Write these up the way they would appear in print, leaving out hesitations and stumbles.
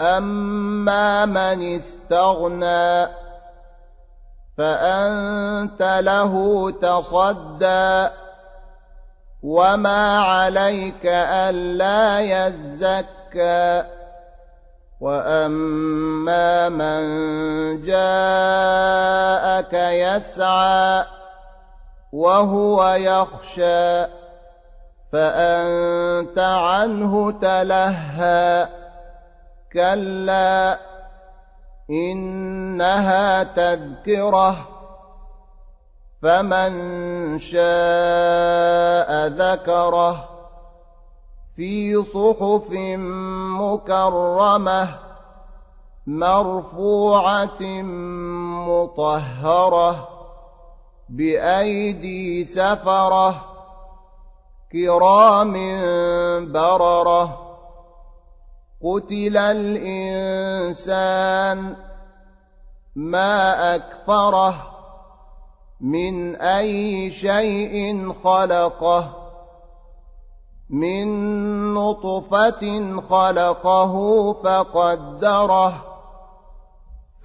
أما من استغنى فأنت له تصدى وما عليك ألا يزكى وأما من جاءك يسعى وهو يخشى فأنت عنه تلهى كلا إنها تذكرة فمن شاء ذكره في صحف مكرمة مرفوعة مطهرة بأيدي سفرة كرام بررة قتل الإنسان ما أكفره من أي شيء خلقه من نطفة خلقه فقدره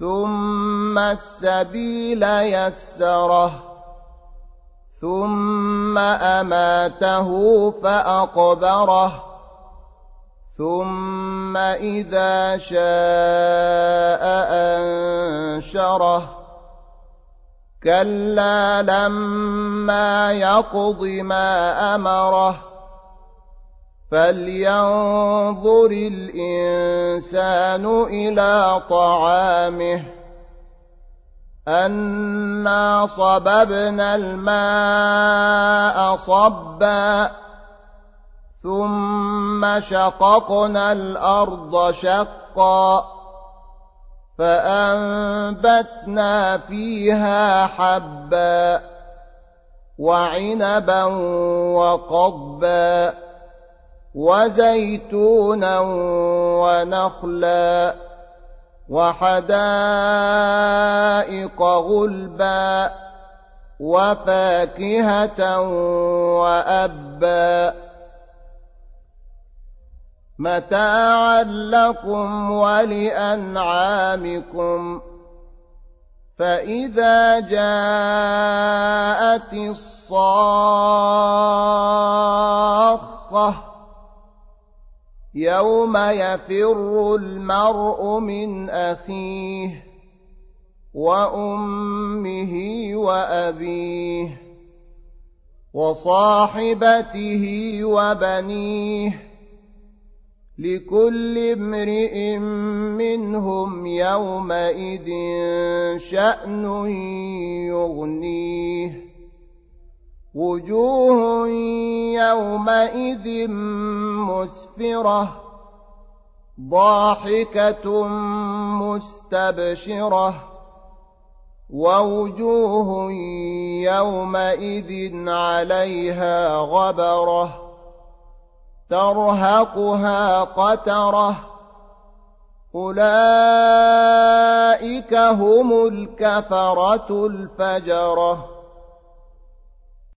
ثم السبيل يسره ثم أماته فأقبره ثم إذا شاء أنشره كلا لما يقض ما أمره فلينظر الإنسان إلى طعامه أنا صببنا الماء صبا ثم شققنا الأرض شقا فأنبتنا فيها حبا وعنبا وقضبا وزيتونا ونخلا وحدائق غلبا وفاكهة وأبا متاعا لكم ولأنعامكم فإذا جاءت الصاخة يوم يفر المرء من أخيه وأمه وأبيه وصاحبته وبنيه لكل امرئ منهم يومئذ شأن يغنيه وجوه يومئذ مسفرة ضاحكة مستبشرة ووجوه يومئذ عليها غبرة ترهقها قترة أولئك هم الكفرة الفجرة.